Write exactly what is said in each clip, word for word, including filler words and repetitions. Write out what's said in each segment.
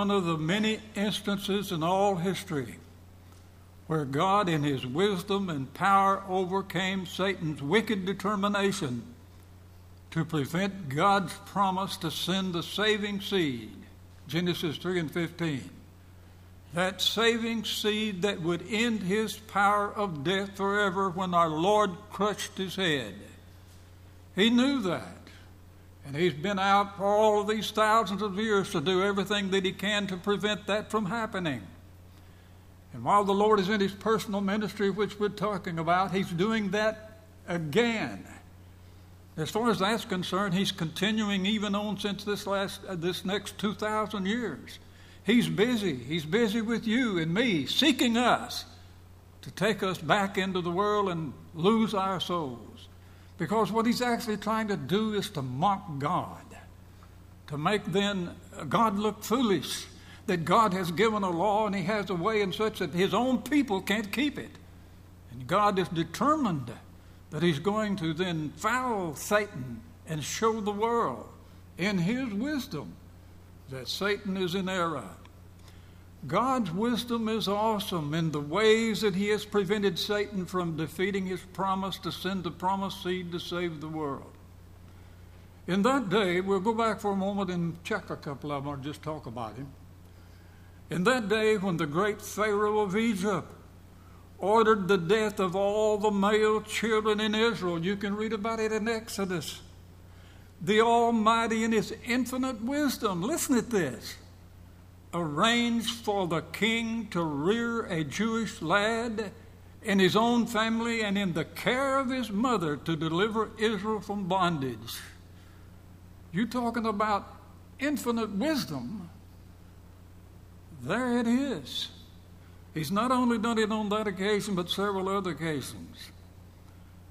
One of the many instances in all history where God in his wisdom and power overcame Satan's wicked determination to prevent God's promise to send the saving seed, Genesis three and fifteen. That saving seed that would end his power of death forever when our Lord crushed his head. He knew that. And he's been out for all of these thousands of years to do everything that he can to prevent that from happening. And while the Lord is in his personal ministry, which we're talking about, he's doing that again. As far as that's concerned, he's continuing even on since this last, uh, this next two thousand years. He's busy. He's busy with you and me, seeking us to take us back into the world and lose our souls. Because what he's actually trying to do is to mock God, to make then God look foolish, that God has given a law and he has a way in such that his own people can't keep it. And God is determined that he's going to then foul Satan and show the world in his wisdom that Satan is in error. God's wisdom is awesome in the ways that he has prevented Satan from defeating his promise to send the promised seed to save the world. In that day, we'll go back for a moment and check a couple of them or just talk about him. In that day when the great Pharaoh of Egypt ordered the death of all the male children in Israel, you can read about it in Exodus, the Almighty in his infinite wisdom, listen at this, arranged for the king to rear a Jewish lad in his own family and in the care of his mother to deliver Israel from bondage. You're talking about infinite wisdom. There it is. He's not only done it on that occasion, but several other occasions.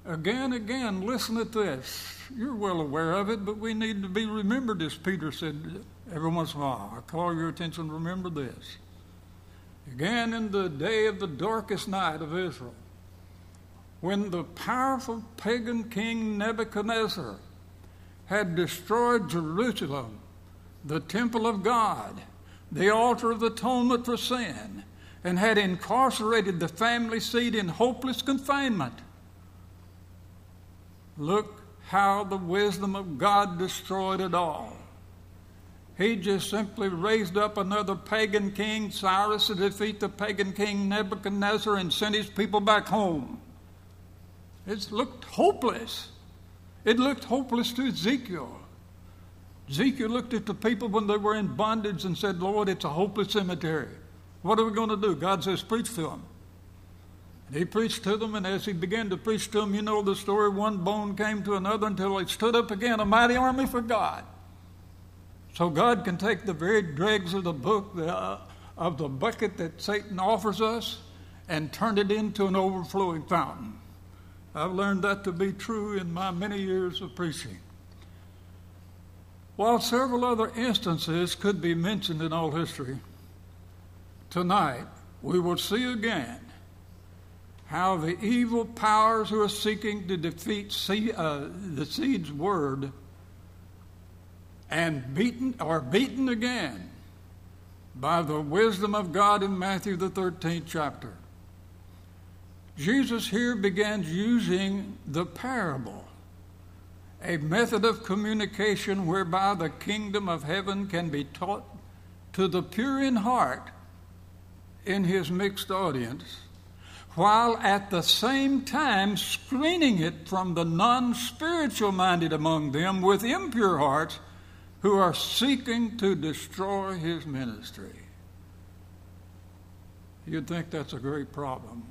Again, again, listen at this. You're well aware of it, but we need to be remembered, as Peter said every once in a while. I call your attention, remember this. Again, in the day of the darkest night of Israel, when the powerful pagan king Nebuchadnezzar had destroyed Jerusalem, the temple of God, the altar of atonement for sin, and had incarcerated the family seed in hopeless confinement. Look how the wisdom of God destroyed it all. He just simply raised up another pagan king, Cyrus, to defeat the pagan king Nebuchadnezzar and sent his people back home. It looked hopeless. It looked hopeless to Ezekiel. Ezekiel looked at the people when they were in bondage and said, Lord, it's a hopeless cemetery. What are we going to do? God says, preach to them. And he preached to them, and as he began to preach to them, you know the story, one bone came to another until they stood up again, a mighty army for God. So God can take the very dregs of the book, the, uh, of the bucket that Satan offers us, and turn it into an overflowing fountain. I've learned that to be true in my many years of preaching. While several other instances could be mentioned in all history, tonight we will see again how the evil powers who are seeking to defeat see, uh, the seed's word and beaten are beaten again by the wisdom of God in Matthew the thirteenth chapter. Jesus here begins using the parable, a method of communication whereby the kingdom of heaven can be taught to the pure in heart in his mixed audience, while at the same time screening it from the non-spiritual minded among them with impure hearts who are seeking to destroy his ministry. You'd think that's a great problem.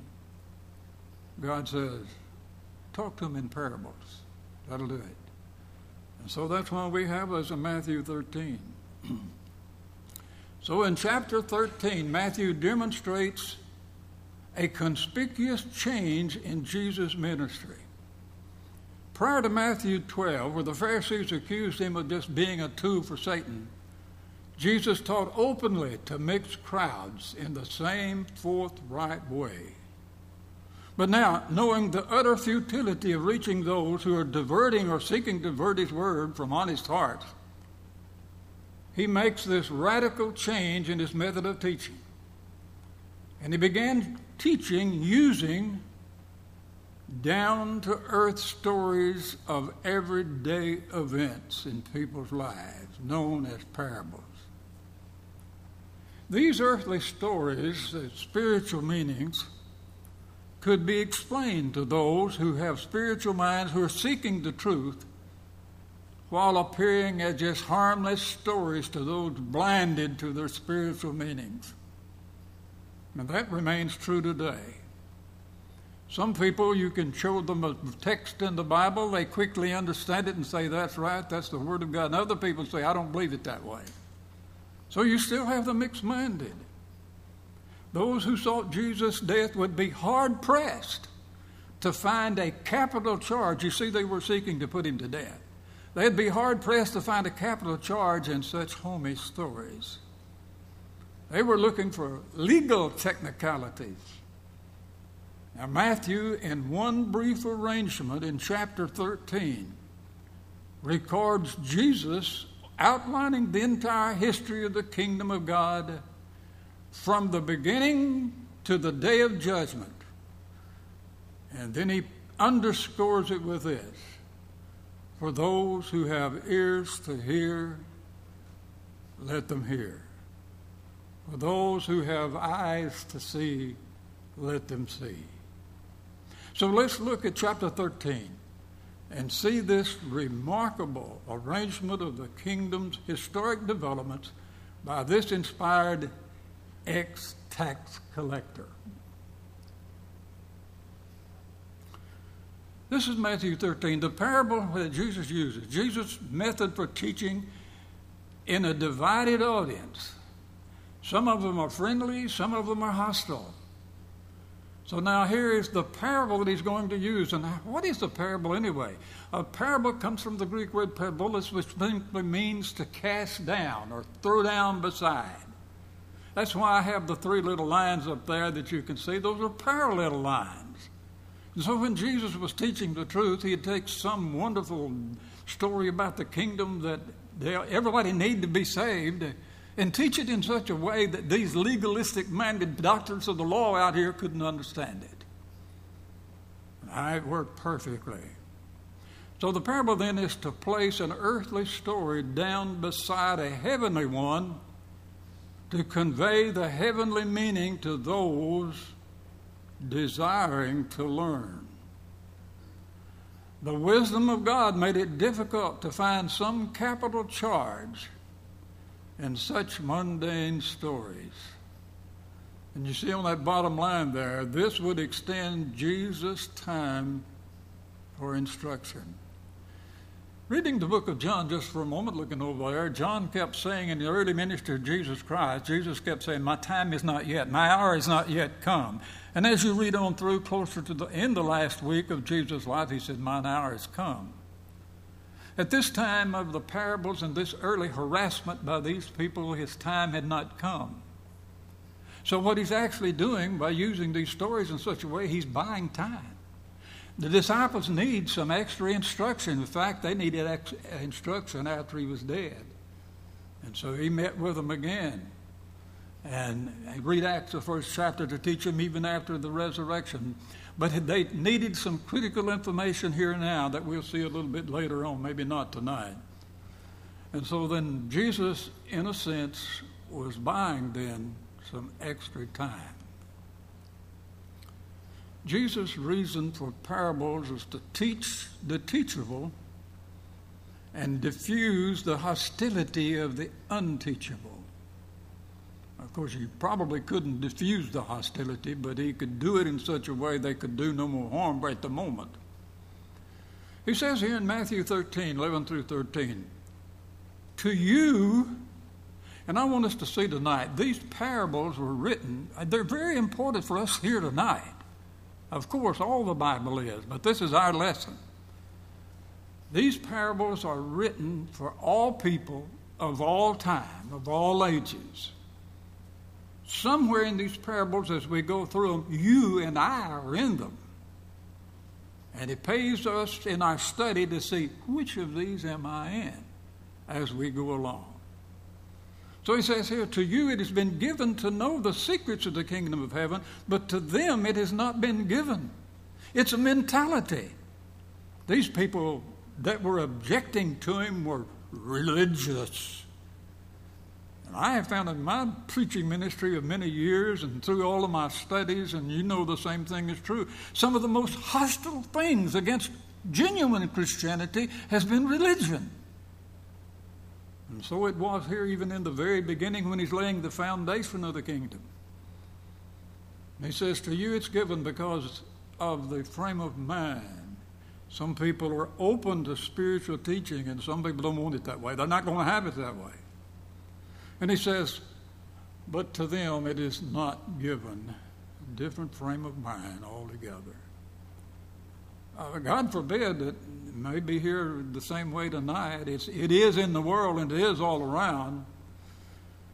God says, talk to them in parables. That'll do it. And so that's why we have us in Matthew thirteen. So in chapter thirteen, Matthew demonstrates a conspicuous change in Jesus' ministry. Prior to Matthew twelve, where the Pharisees accused him of just being a tool for Satan, Jesus taught openly to mixed crowds in the same forthright way. But now, knowing the utter futility of reaching those who are diverting or seeking to divert his word from honest hearts, he makes this radical change in his method of teaching. And he began teaching using down-to-earth stories of everyday events in people's lives, known as parables. These earthly stories, the spiritual meanings, could be explained to those who have spiritual minds, who are seeking the truth, while appearing as just harmless stories to those blinded to their spiritual meanings. And that remains true today. Some people, you can show them a text in the Bible, they quickly understand it and say, that's right, that's the Word of God. And other people say, I don't believe it that way. So you still have the mixed-minded. Those who sought Jesus' death would be hard-pressed to find a capital charge. You see, they were seeking to put him to death. They'd be hard-pressed to find a capital charge in such homely stories. They were looking for legal technicalities. Now, Matthew, in one brief arrangement in chapter thirteen, records Jesus outlining the entire history of the kingdom of God from the beginning to the day of judgment. And then he underscores it with this: for those who have ears to hear, let them hear. For those who have eyes to see, let them see. So let's look at chapter thirteen and see this remarkable arrangement of the kingdom's historic developments by this inspired ex-tax collector. This is Matthew thirteen, the parable that Jesus uses, Jesus' method for teaching in a divided audience. Some of them are friendly, some of them are hostile. So now here is the parable that he's going to use. And what is a parable anyway? A parable comes from the Greek word parabolis, which simply means to cast down or throw down beside. That's why I have the three little lines up there that you can see. Those are parallel lines. And so when Jesus was teaching the truth, he'd take some wonderful story about the kingdom that they, everybody needed to be saved, and teach it in such a way that these legalistic-minded doctors of the law out here couldn't understand it. And it worked perfectly. So the parable then is to place an earthly story down beside a heavenly one to convey the heavenly meaning to those desiring to learn. The wisdom of God made it difficult to find some capital charge and such mundane stories. And you see on that bottom line there, this would extend Jesus' time for instruction. Reading the book of John just for a moment, looking over there, John kept saying in the early ministry of Jesus Christ, Jesus kept saying, my time is not yet, my hour is not yet come. And as you read on through closer to the end of last week of Jesus' life, he said, mine hour is come. At this time of the parables and this early harassment by these people, his time had not come. So what he's actually doing by using these stories in such a way, he's buying time. The disciples need some extra instruction. In fact, they needed ex- instruction after he was dead. And so he met with them again. And I read Acts, the first chapter, to teach them even after the resurrection. But they needed some critical information here and now that we'll see a little bit later on, maybe not tonight. And so then Jesus, in a sense, was buying then some extra time. Jesus' reason for parables is to teach the teachable and diffuse the hostility of the unteachable. Of course, he probably couldn't diffuse the hostility, but he could do it in such a way they could do no more harm at the moment. He says here in Matthew thirteen, eleven through thirteen, to you, and I want us to see tonight, these parables were written, they're very important for us here tonight. Of course, all the Bible is, but this is our lesson. These parables are written for all people of all time, of all ages. Somewhere in these parables, as we go through them, you and I are in them. And it pays us in our study to see which of these am I in as we go along. So he says here, to you it has been given to know the secrets of the kingdom of heaven, but to them it has not been given. It's a mentality. These people that were objecting to him were religious. And I have found in my preaching ministry of many years and through all of my studies, and you know the same thing is true, some of the most hostile things against genuine Christianity has been religion. And so it was here even in the very beginning when he's laying the foundation of the kingdom. And he says, to you it's given because of the frame of mind. Some people are open to spiritual teaching and some people don't want it that way. They're not going to have it that way. And he says, but to them it is not given. A different frame of mind altogether. Uh, God forbid that maybe here the same way tonight. It's, it is in the world and it is all around.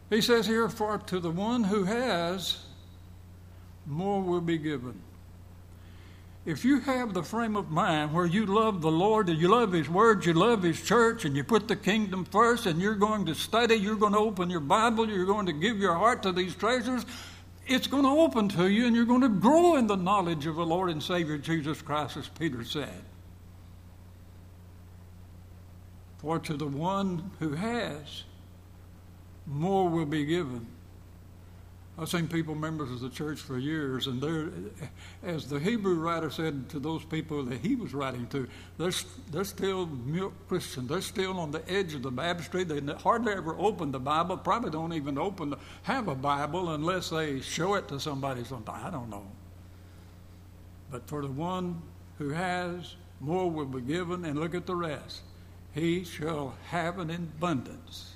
He says here, for to the one who has, more will be given. If you have the frame of mind where you love the Lord, and you love His Word, you love His church, and you put the kingdom first, and you're going to study, you're going to open your Bible, you're going to give your heart to these treasures, it's going to open to you, and you're going to grow in the knowledge of the Lord and Savior Jesus Christ, as Peter said. For to the one who has, more will be given. I've seen people, members of the church for years, and they're, as the Hebrew writer said to those people that he was writing to, they're, they're still milk Christian. They're still on the edge of the baptistry. They hardly ever open the Bible, probably don't even open the, have a Bible unless they show it to somebody sometime. I don't know. But for the one who has, more will be given, and look at the rest. He shall have an abundance.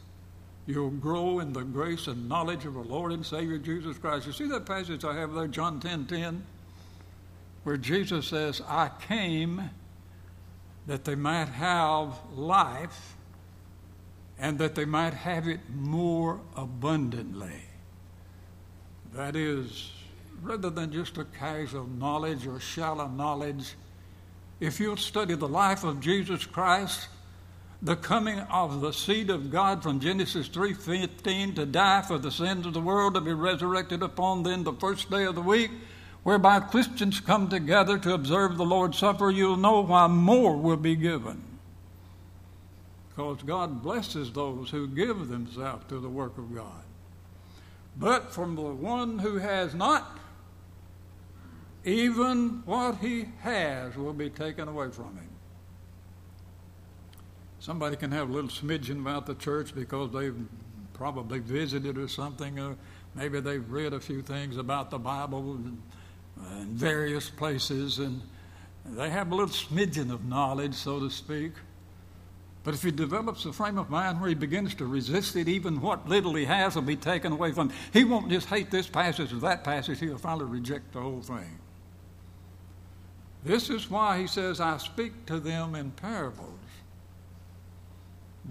You'll grow in the grace and knowledge of our Lord and Savior Jesus Christ. You see that passage I have there, John ten ten, where Jesus says, I came that they might have life and that they might have it more abundantly. That is, rather than just a casual knowledge or shallow knowledge, if you'll study the life of Jesus Christ, the coming of the seed of God from Genesis three fifteen to die for the sins of the world, to be resurrected upon then the first day of the week, whereby Christians come together to observe the Lord's Supper, you'll know why more will be given. Because God blesses those who give themselves to the work of God. But from the one who has not, even what he has will be taken away from him. Somebody can have a little smidgen about the church because they've probably visited or something. Or maybe they've read a few things about the Bible in various places. And they have a little smidgen of knowledge, so to speak. But if he develops a frame of mind where he begins to resist it, even what little he has will be taken away from him. He won't just hate this passage or that passage. He'll finally reject the whole thing. This is why he says, I speak to them in parables.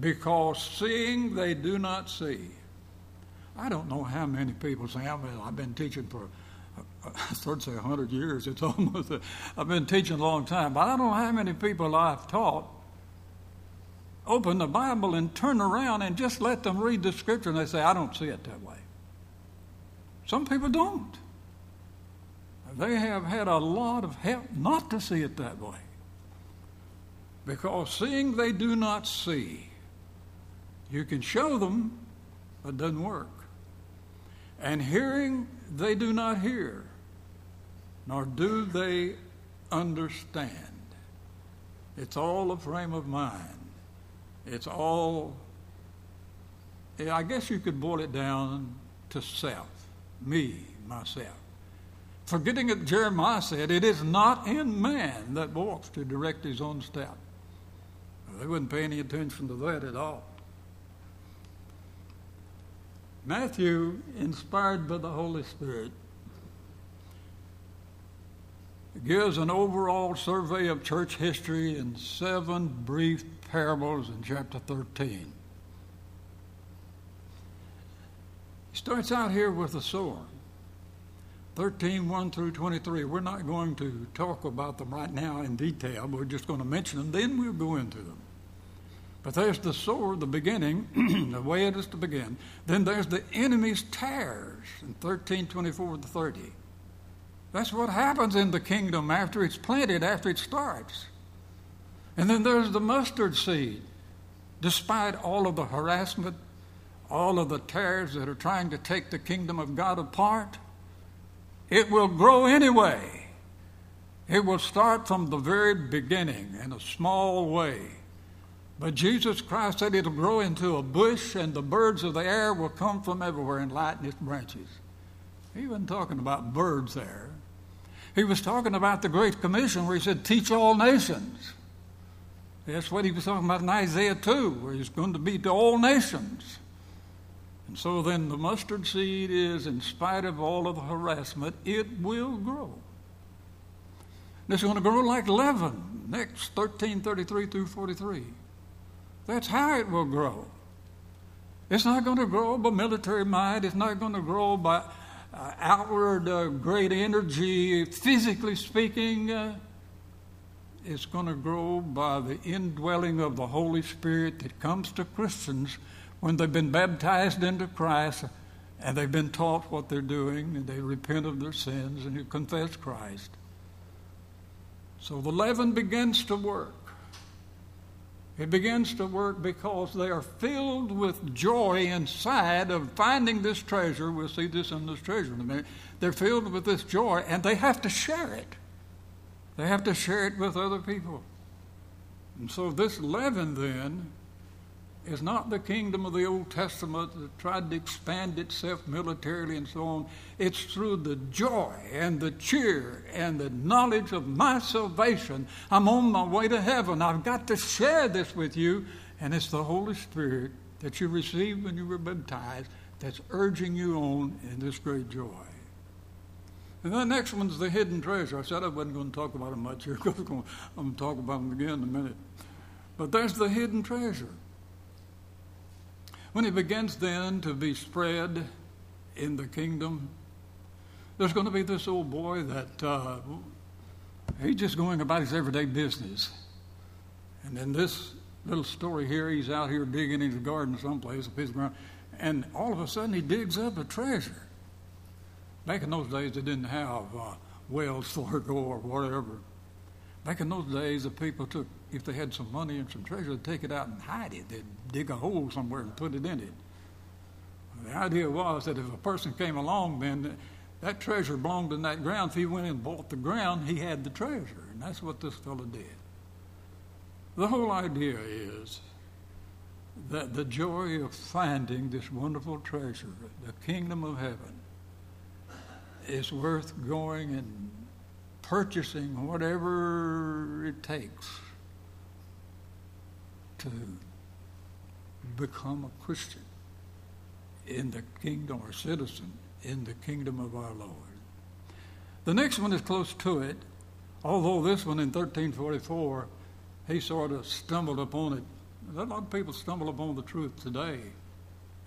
Because seeing they do not see. I don't know how many people say, I mean, I've been teaching for, I started to say one hundred years. It's almost, a, I've been teaching a long time. But I don't know how many people I've taught open the Bible and turn around and just let them read the scripture. And they say, I don't see it that way. Some people don't. They have had a lot of help not to see it that way. Because seeing they do not see. You can show them, but it doesn't work. And hearing, they do not hear, nor do they understand. It's all a frame of mind. It's all, I guess you could boil it down to self, me, myself. Forgetting that Jeremiah said, it is not in man that walks to direct his own step. Well, they wouldn't pay any attention to that at all. Matthew, inspired by the Holy Spirit, gives an overall survey of church history in seven brief parables in chapter thirteen. He starts out here with the sower. thirteen, one through twenty-three. We're not going to talk about them right now in detail. We're just going to mention them. Then we'll go into them. But there's the sword, the beginning, the way it is to begin. Then there's the enemy's tares in thirteen twenty-four to thirty. That's what happens in the kingdom after it's planted, after it starts. And then there's the mustard seed. Despite all of the harassment, all of the tares that are trying to take the kingdom of God apart, it will grow anyway. It will start from the very beginning in a small way. But Jesus Christ said it'll grow into a bush, and the birds of the air will come from everywhere and lighten its branches. He wasn't talking about birds there. He was talking about the Great Commission where he said, teach all nations. That's what he was talking about in Isaiah two, where he's going to be to all nations. And so then the mustard seed is, in spite of all of the harassment, it will grow. And it's going to grow like leaven, next thirteen thirty-three through forty-three. That's how it will grow. It's not going to grow by military might. It's not going to grow by uh, outward uh, great energy, physically speaking. Uh, it's going to grow by the indwelling of the Holy Spirit that comes to Christians when they've been baptized into Christ and they've been taught what they're doing and they repent of their sins and you confess Christ. So the leaven begins to work. It begins to work because they are filled with joy inside of finding this treasure. We'll see this in this treasure in a minute. They're filled with this joy, and they have to share it. They have to share it with other people. And so this leaven, then, is not the kingdom of the Old Testament that tried to expand itself militarily and so on. It's through the joy and the cheer and the knowledge of my salvation. I'm on my way to heaven. I've got to share this with you. And it's the Holy Spirit that you received when you were baptized that's urging you on in this great joy. And the next one's the hidden treasure. I said I wasn't going to talk about them much here. I'm going to talk about them again in a minute. But there's the hidden treasure. When it begins then to be spread in the kingdom, there's going to be this old boy that uh, he's just going about his everyday business. And in this little story here, he's out here digging in his garden someplace, a piece of ground, and all of a sudden he digs up a treasure. Back in those days, they didn't have uh, Wells Fargo or whatever. Back in those days, the people took, if they had some money and some treasure, they'd take it out and hide it. They'd dig a hole somewhere and put it in it. The idea was that if a person came along, then that treasure belonged in that ground. If he went and bought the ground, he had the treasure. And that's what this fellow did. The whole idea is that the joy of finding this wonderful treasure, the kingdom of heaven, is worth going and purchasing whatever it takes to become a Christian in the kingdom, or citizen in the kingdom of our Lord. The next one is close to it, although this one in thirteen forty-four, he sort of stumbled upon it. A lot of people stumble upon the truth today.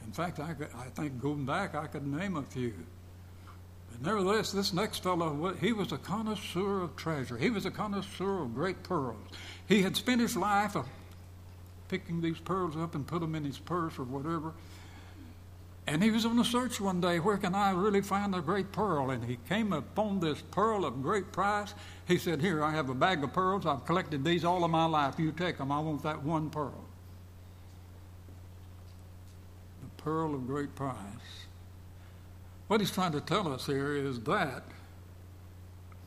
In fact, I, could, I think going back, I could name a few. But nevertheless, this next fellow, he was a connoisseur of treasure. He was a connoisseur of great pearls. He had spent his life a picking these pearls up and put them in his purse or whatever. And he was on a search one day, where can I really find a great pearl? And he came upon this pearl of great price. He said, here, I have a bag of pearls. I've collected these all of my life. You take them. I want that one pearl. The pearl of great price. What he's trying to tell us here is that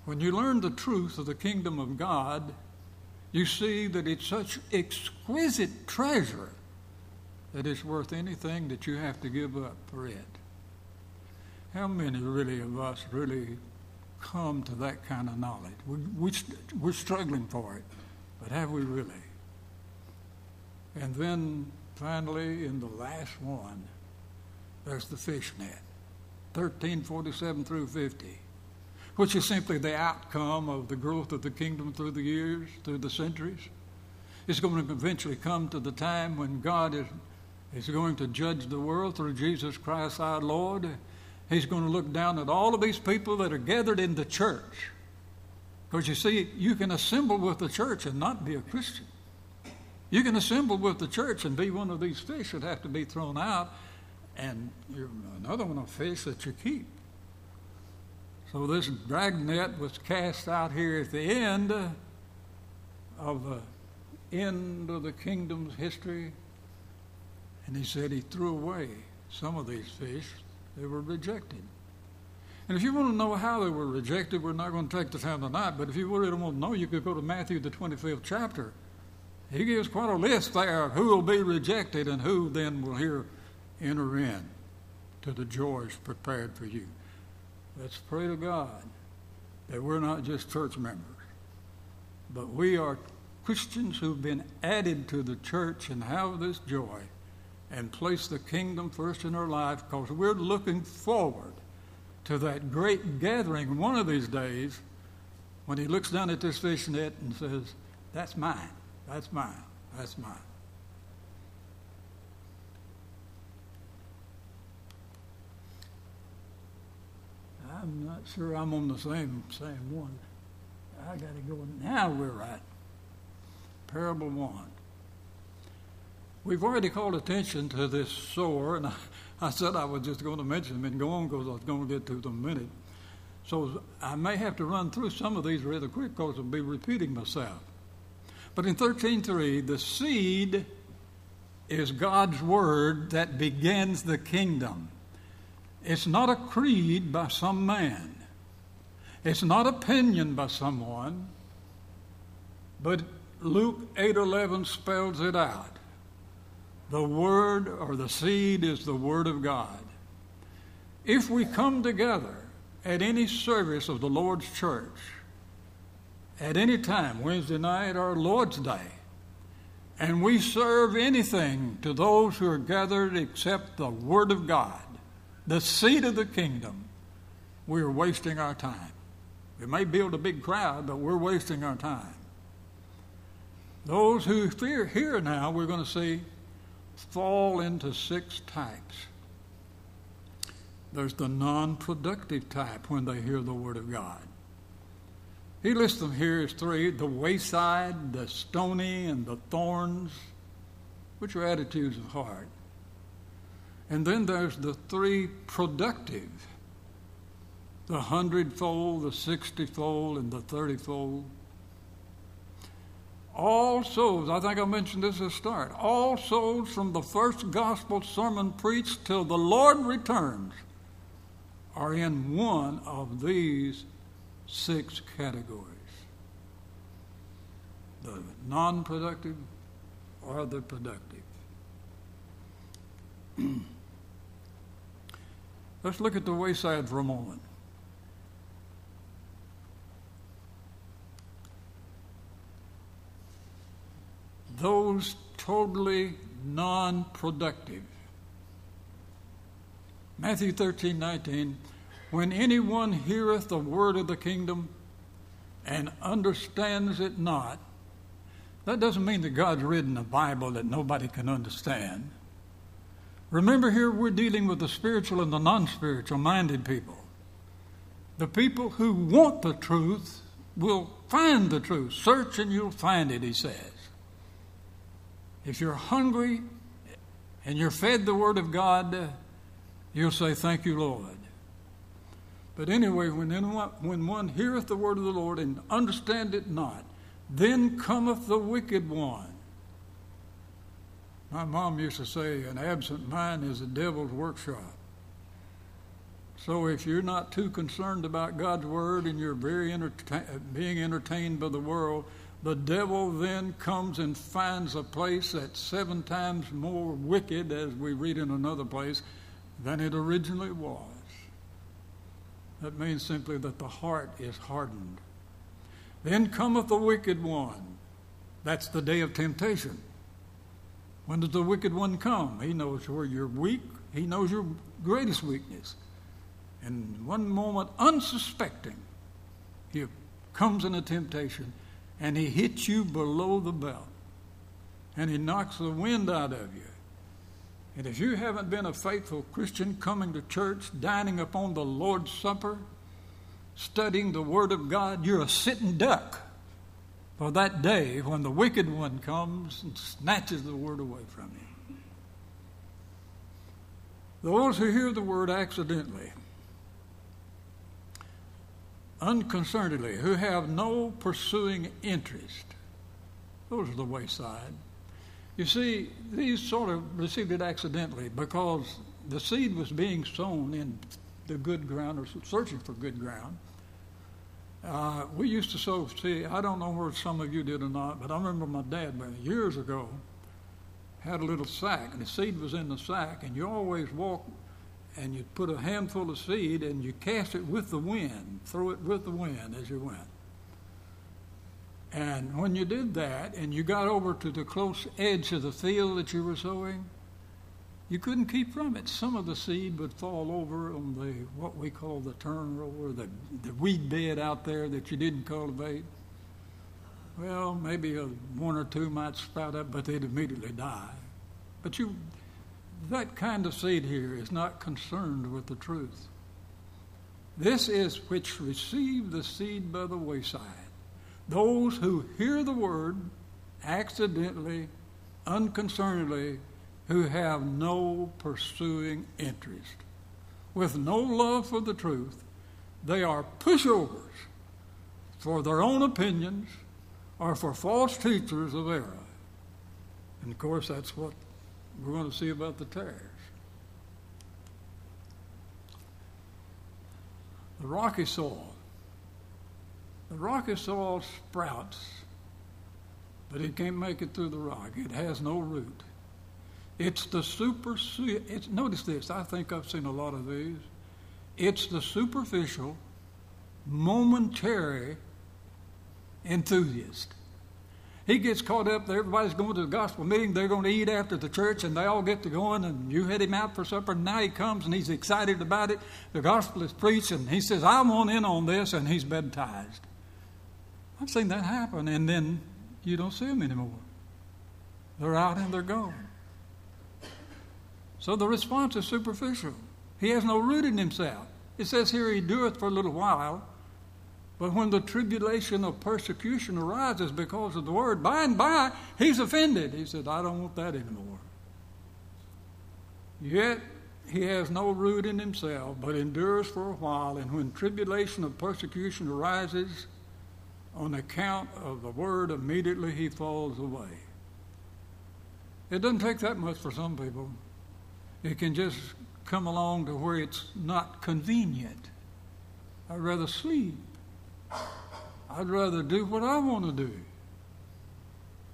when you learn the truth of the kingdom of God, you see that it's such exquisite treasure that it's worth anything that you have to give up for it. How many really of us really come to that kind of knowledge? We, we, we're struggling for it, but have we really? And then finally, in the last one, there's the fishnet, thirteen forty-seven through fifty. Which is simply the outcome of the growth of the kingdom through the years, through the centuries. It's going to eventually come to the time when God is, is going to judge the world through Jesus Christ our Lord. He's going to look down at all of these people that are gathered in the church. Because you see, you can assemble with the church and not be a Christian. You can assemble with the church and be one of these fish that have to be thrown out, and you're another one of fish that you keep. So this dragnet was cast out here at the end of the end of the kingdom's history, and he said he threw away some of these fish. They were rejected. And if you want to know how they were rejected, we're not going to take the time tonight, but if you really don't want to know, you could go to Matthew, the twenty-fifth chapter. He gives quite a list there of who will be rejected and who then will here enter in to the joys prepared for you. Let's pray to God that we're not just church members, but we are Christians who've been added to the church and have this joy and place the kingdom first in our life, because we're looking forward to that great gathering one of these days when he looks down at this fish net and says, that's mine, that's mine, that's mine. I'm not sure I'm on the same, same one. I got to go. Now we're at parable one. We've already called attention to this sower, and I, I said I was just going to mention them and go on because I was going to get to them in a minute. So I may have to run through some of these rather quick because I'll be repeating myself. But in thirteen three, the seed is God's word that begins the kingdom. It's not a creed by some man. It's not opinion by someone. But Luke eight eleven spells it out. The word or the seed is the word of God. If we come together at any service of the Lord's church, at any time, Wednesday night or Lord's Day, and we serve anything to those who are gathered except the word of God, the seed of the kingdom, we're wasting our time. We may build a big crowd, but we're wasting our time. Those who fear here now, we're going to see, fall into six types. There's the non-productive type when they hear the word of God. He lists them here as three: the wayside, the stony, and the thorns, which are attitudes of heart. And then there's the three productive: the hundredfold, the sixtyfold, and the thirtyfold. All souls, I think I mentioned this at the start, all souls from the first gospel sermon preached till the Lord returns are in one of these six categories: the non-productive or the productive. Let's look at the wayside for a moment. Those totally non-productive. Matthew thirteen nineteen, when anyone heareth the word of the kingdom and understands it not, that doesn't mean that God's written a Bible that nobody can understand. Remember here we're dealing with the spiritual and the non-spiritual minded people. The people who want the truth will find the truth. Search and you'll find it, he says. If you're hungry and you're fed the word of God, you'll say, thank you, Lord. But anyway, when, when one heareth the word of the Lord and understand it not, then cometh the wicked one. My mom used to say, an absent mind is the devil's workshop. So if you're not too concerned about God's word and you're very entertain, being entertained by the world, the devil then comes and finds a place that's seven times more wicked, as we read in another place, than it originally was. That means simply that the heart is hardened. Then cometh the wicked one. That's the day of temptation. When does the wicked one come? He knows where you're weak. He knows your greatest weakness. And one moment, unsuspecting, he comes in a temptation. And he hits you below the belt. And he knocks the wind out of you. And if you haven't been a faithful Christian, coming to church, dining upon the Lord's Supper, studying the Word of God, you're a sitting duck. for that day when the wicked one comes and snatches the word away from you. Those who hear the word accidentally, unconcernedly, who have no pursuing interest, those are the wayside. You see, these sort of received it accidentally because the seed was being sown in the good ground or searching for good ground. Uh, we used to sow seed. I don't know where some of you did or not, but I remember my dad years ago had a little sack, and the seed was in the sack, and you always walk and you put a handful of seed and you cast it with the wind, throw it with the wind as you went. And when you did that and you got over to the close edge of the field that you were sowing, you couldn't keep from it. Some of the seed would fall over on the what we call the turnover, the, the weed bed out there that you didn't cultivate. Well, maybe a, one or two might sprout up, but they'd immediately die. But you, that kind of seed here is not concerned with the truth. This is which received the seed by the wayside. Those who hear the word accidentally, unconcernedly, who have no pursuing interest, with no love for the truth, they are pushovers for their own opinions or for false teachers of error. And of course, that's what we're going to see about the tares. The rocky soil. The rocky soil sprouts, but it can't make it through the rock. It has no root. It's the super, it's, notice this, I think I've seen a lot of these. It's the superficial, momentary enthusiast. He gets caught up, everybody's going to the gospel meeting, they're going to eat after the church, and they all get to going, and you head him out for supper, and now he comes, and he's excited about it. The gospel is preached, and he says, I want in on this, and he's baptized. I've seen that happen, and then you don't see them anymore. They're out and they're gone. So the response is superficial. He has no root in himself. It says here he doeth for a little while, but when the tribulation of persecution arises because of the word, by and by he's offended. He said, I don't want that anymore. Yet he has no root in himself, but endures for a while, and when tribulation of persecution arises on account of the word, immediately he falls away. It doesn't take that much for some people. It can just come along to where it's not convenient. I'd rather sleep. I'd rather do what I want to do.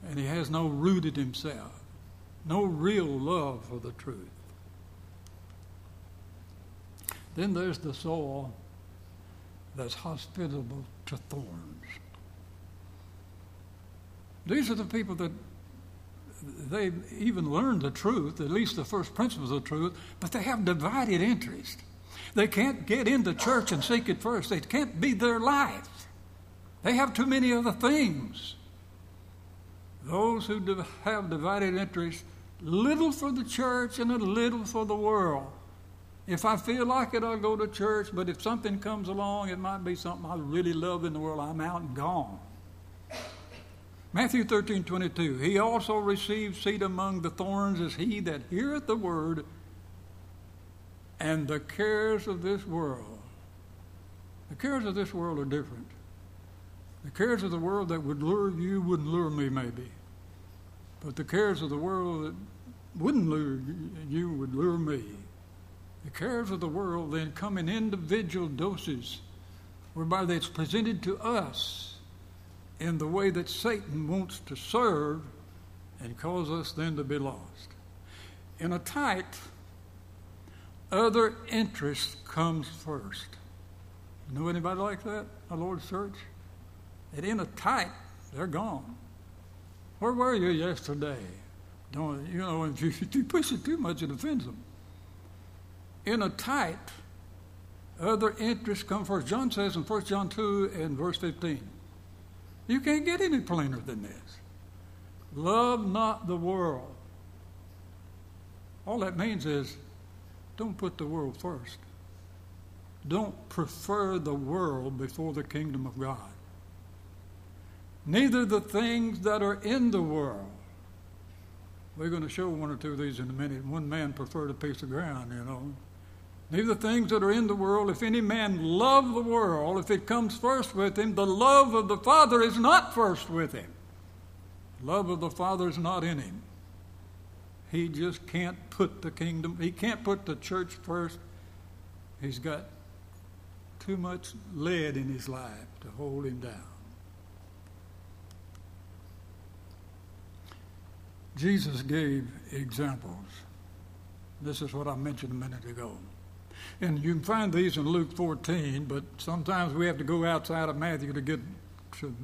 And he has no root in himself, no real love for the truth. Then there's the soil that's hospitable to thorns. These are the people that they even learned the truth, at least the first principles of the truth, but they have divided interest. They can't get into church and seek it first. It can't be their life. They have too many other things. Those who have divided interest, little for the church and a little for the world. If I feel like it, I'll go to church, but if something comes along, it might be something I really love in the world. I'm out and gone. Matthew thirteen, twenty-two, he also received seed among the thorns as he that heareth the word, and the cares of this world. The cares of this world are different. The cares of the world that would lure you wouldn't lure me maybe. But the cares of the world that wouldn't lure you would lure me. The cares of the world then come in individual doses whereby that's presented to us in the way that Satan wants to serve and cause us then to be lost. In a tight, other interest comes first. You know anybody like that, our Lord's church? It in a tight, they're gone. Where were you yesterday? Don't, you know, if you, if you push it too much, it offends them. In a tight, other interest comes first. John says in First John two and verse fifteen, you can't get any plainer than this. Love not the world. All that means is don't put the world first. Don't prefer the world before the kingdom of God. neither the things that are in the world. We're going to show one or two of these in a minute. One man preferred a piece of ground, you know. Neither the things that are in the world. If any man love the world, if it comes first with him, the love of the Father is not first with him. Love of the Father is not in him. He just can't put the kingdom, he can't put the church first. He's got too much lead in his life to hold him down. Jesus gave examples. This is what I mentioned a minute ago. And you can find these in Luke fourteen, but sometimes we have to go outside of Matthew to get to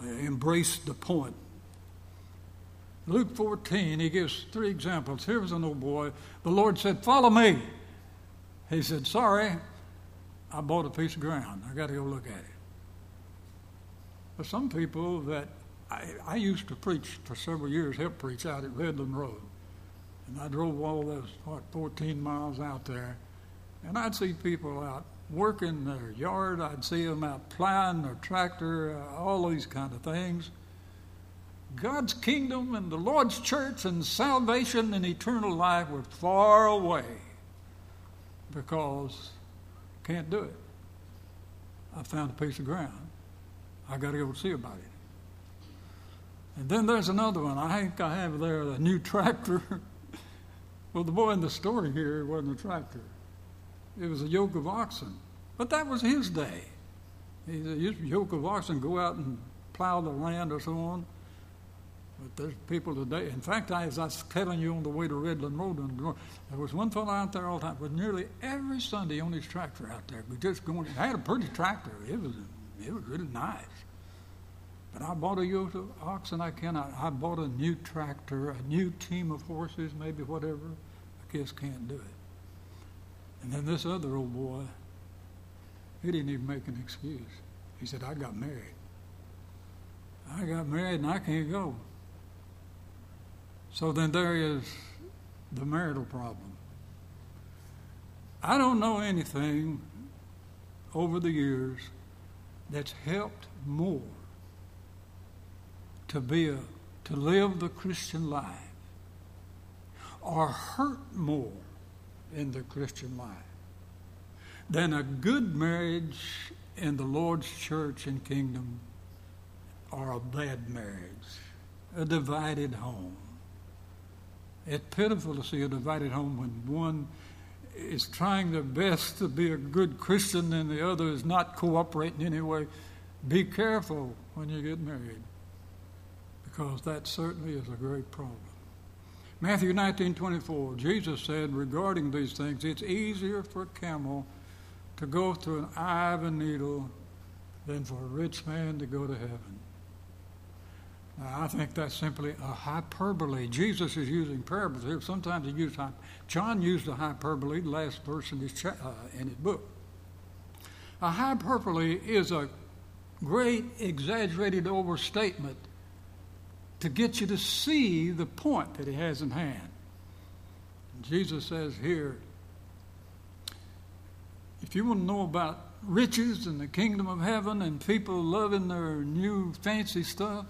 embrace the point. Luke fourteen, he gives three examples. Here was an old boy. The Lord said, "Follow me." He said, "Sorry, I bought a piece of ground. I got to go look at it." There's some people that I, I used to preach for several years, helped preach out at Redland Road. And I drove all those, what, fourteen miles out there. And I'd see people out working their yard. I'd see them out plowing their tractor, uh, all these kind of things. God's kingdom and the Lord's church and salvation and eternal life were far away because I can't do it. I found a piece of ground. I got to go see about it. And then there's another one. I think I have there a new tractor. Well, the boy in the story here wasn't a tractor. It was a yoke of oxen. But that was his day. He said, yoke of oxen, go out and plow the land or so on. But there's people today. In fact, as I was telling you on the way to Redland Road, there was one fellow out there all the time. It was nearly every Sunday on his tractor out there. We just going. I had a pretty tractor. It was it was really nice. But I bought a yoke of oxen. I cannot. I bought a new tractor, a new team of horses, maybe whatever. I just can't do it. And then this other old boy, he didn't even make an excuse. He said, "I got married. I got married, and I can't go." So then there is the marital problem. I don't know anything over the years that's helped more to be a, to live the Christian life or hurt more in the Christian life than a good marriage in the Lord's church and kingdom or a bad marriage, a divided home. It's pitiful to see a divided home when one is trying their best to be a good Christian and the other is not cooperating in any way. Be careful when you get married, because that certainly is a great problem. Matthew nineteen twenty-four, Jesus said regarding these things, it's easier for a camel to go through an eye of a needle than for a rich man to go to heaven. Now, I think that's simply a hyperbole. Jesus is using parables here. Sometimes he used hyperbole. John used a hyperbole, the last verse in his, cha- uh, in his book. A hyperbole is a great exaggerated overstatement to get you to see the point that he has in hand. And Jesus says here, if you want to know about riches and the kingdom of heaven and people loving their new fancy stuff,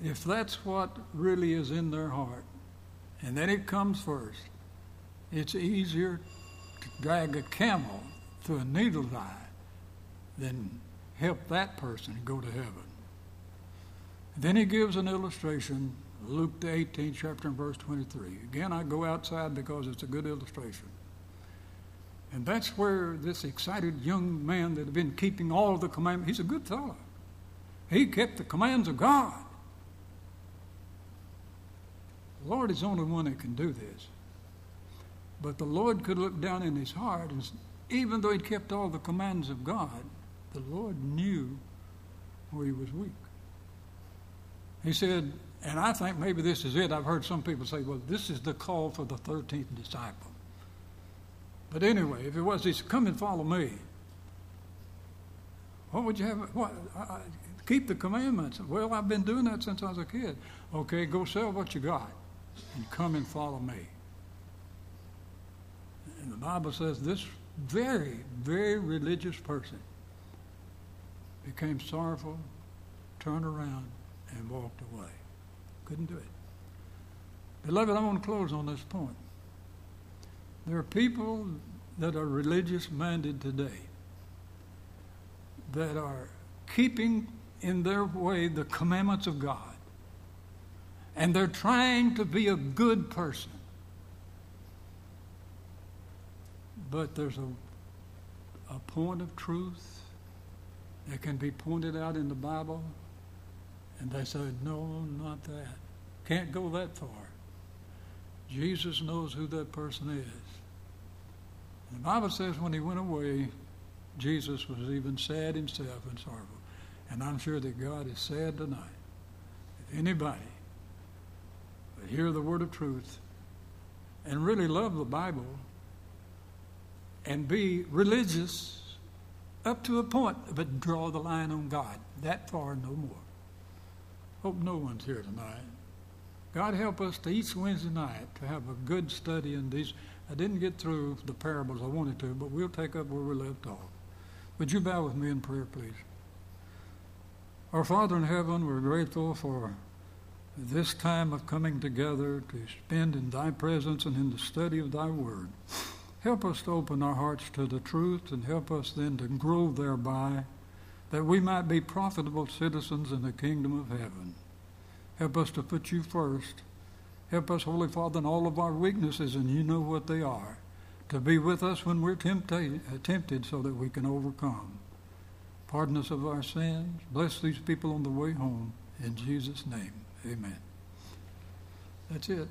if that's what really is in their heart, and then it comes first, it's easier to drag a camel through a needle's eye than help that person go to heaven. And then he gives an illustration, Luke the eighteenth chapter and verse twenty-three. Again, I go outside because it's a good illustration. And that's where this excited young man that had been keeping all the commandments, he's a good fellow. He kept the commands of God. The Lord is the only one that can do this. But the Lord could look down in his heart, and even though he kept all the commands of God, the Lord knew where he was weak. He said, and I think maybe this is it. I've heard some people say, well, this is the call for the thirteenth disciple. But anyway, if it was, he said, come and follow me. What would you have? What? I, keep the commandments. Well, I've been doing that since I was a kid. Okay, go sell what you got and come and follow me. And the Bible says this very, very religious person became sorrowful turned around and walked away. Couldn't do it. Beloved, I want to close on this point. There are people that are religious-minded today that are keeping in their way the commandments of God. And they're trying to be a good person. But there's a, a point of truth that can be pointed out in the Bible. And they say, no, not that. Can't go that far. Jesus knows who that person is. And the Bible says when he went away, Jesus was even sad himself and sorrowful. And I'm sure that God is sad tonight. If anybody would hear the word of truth and really love the Bible and be religious up to a point, but draw the line on God, that far, no more. Hope no one's here tonight. God help us to each Wednesday night to have a good study in these. I didn't get through the parables I wanted to, but we'll take up where we left off. Would you bow with me in prayer, please? Our Father in heaven, we're grateful for this time of coming together to spend in thy presence and in the study of thy word. Help us to open our hearts to the truth and help us then to grow thereby, that we might be profitable citizens in the kingdom of heaven. Help us to put you first. Help us, Holy Father, in all of our weaknesses, and you know what they are, to be with us when we're tempted, tempted so that we can overcome. Pardon us of our sins. Bless these people on the way home. In Jesus' name, amen. That's it.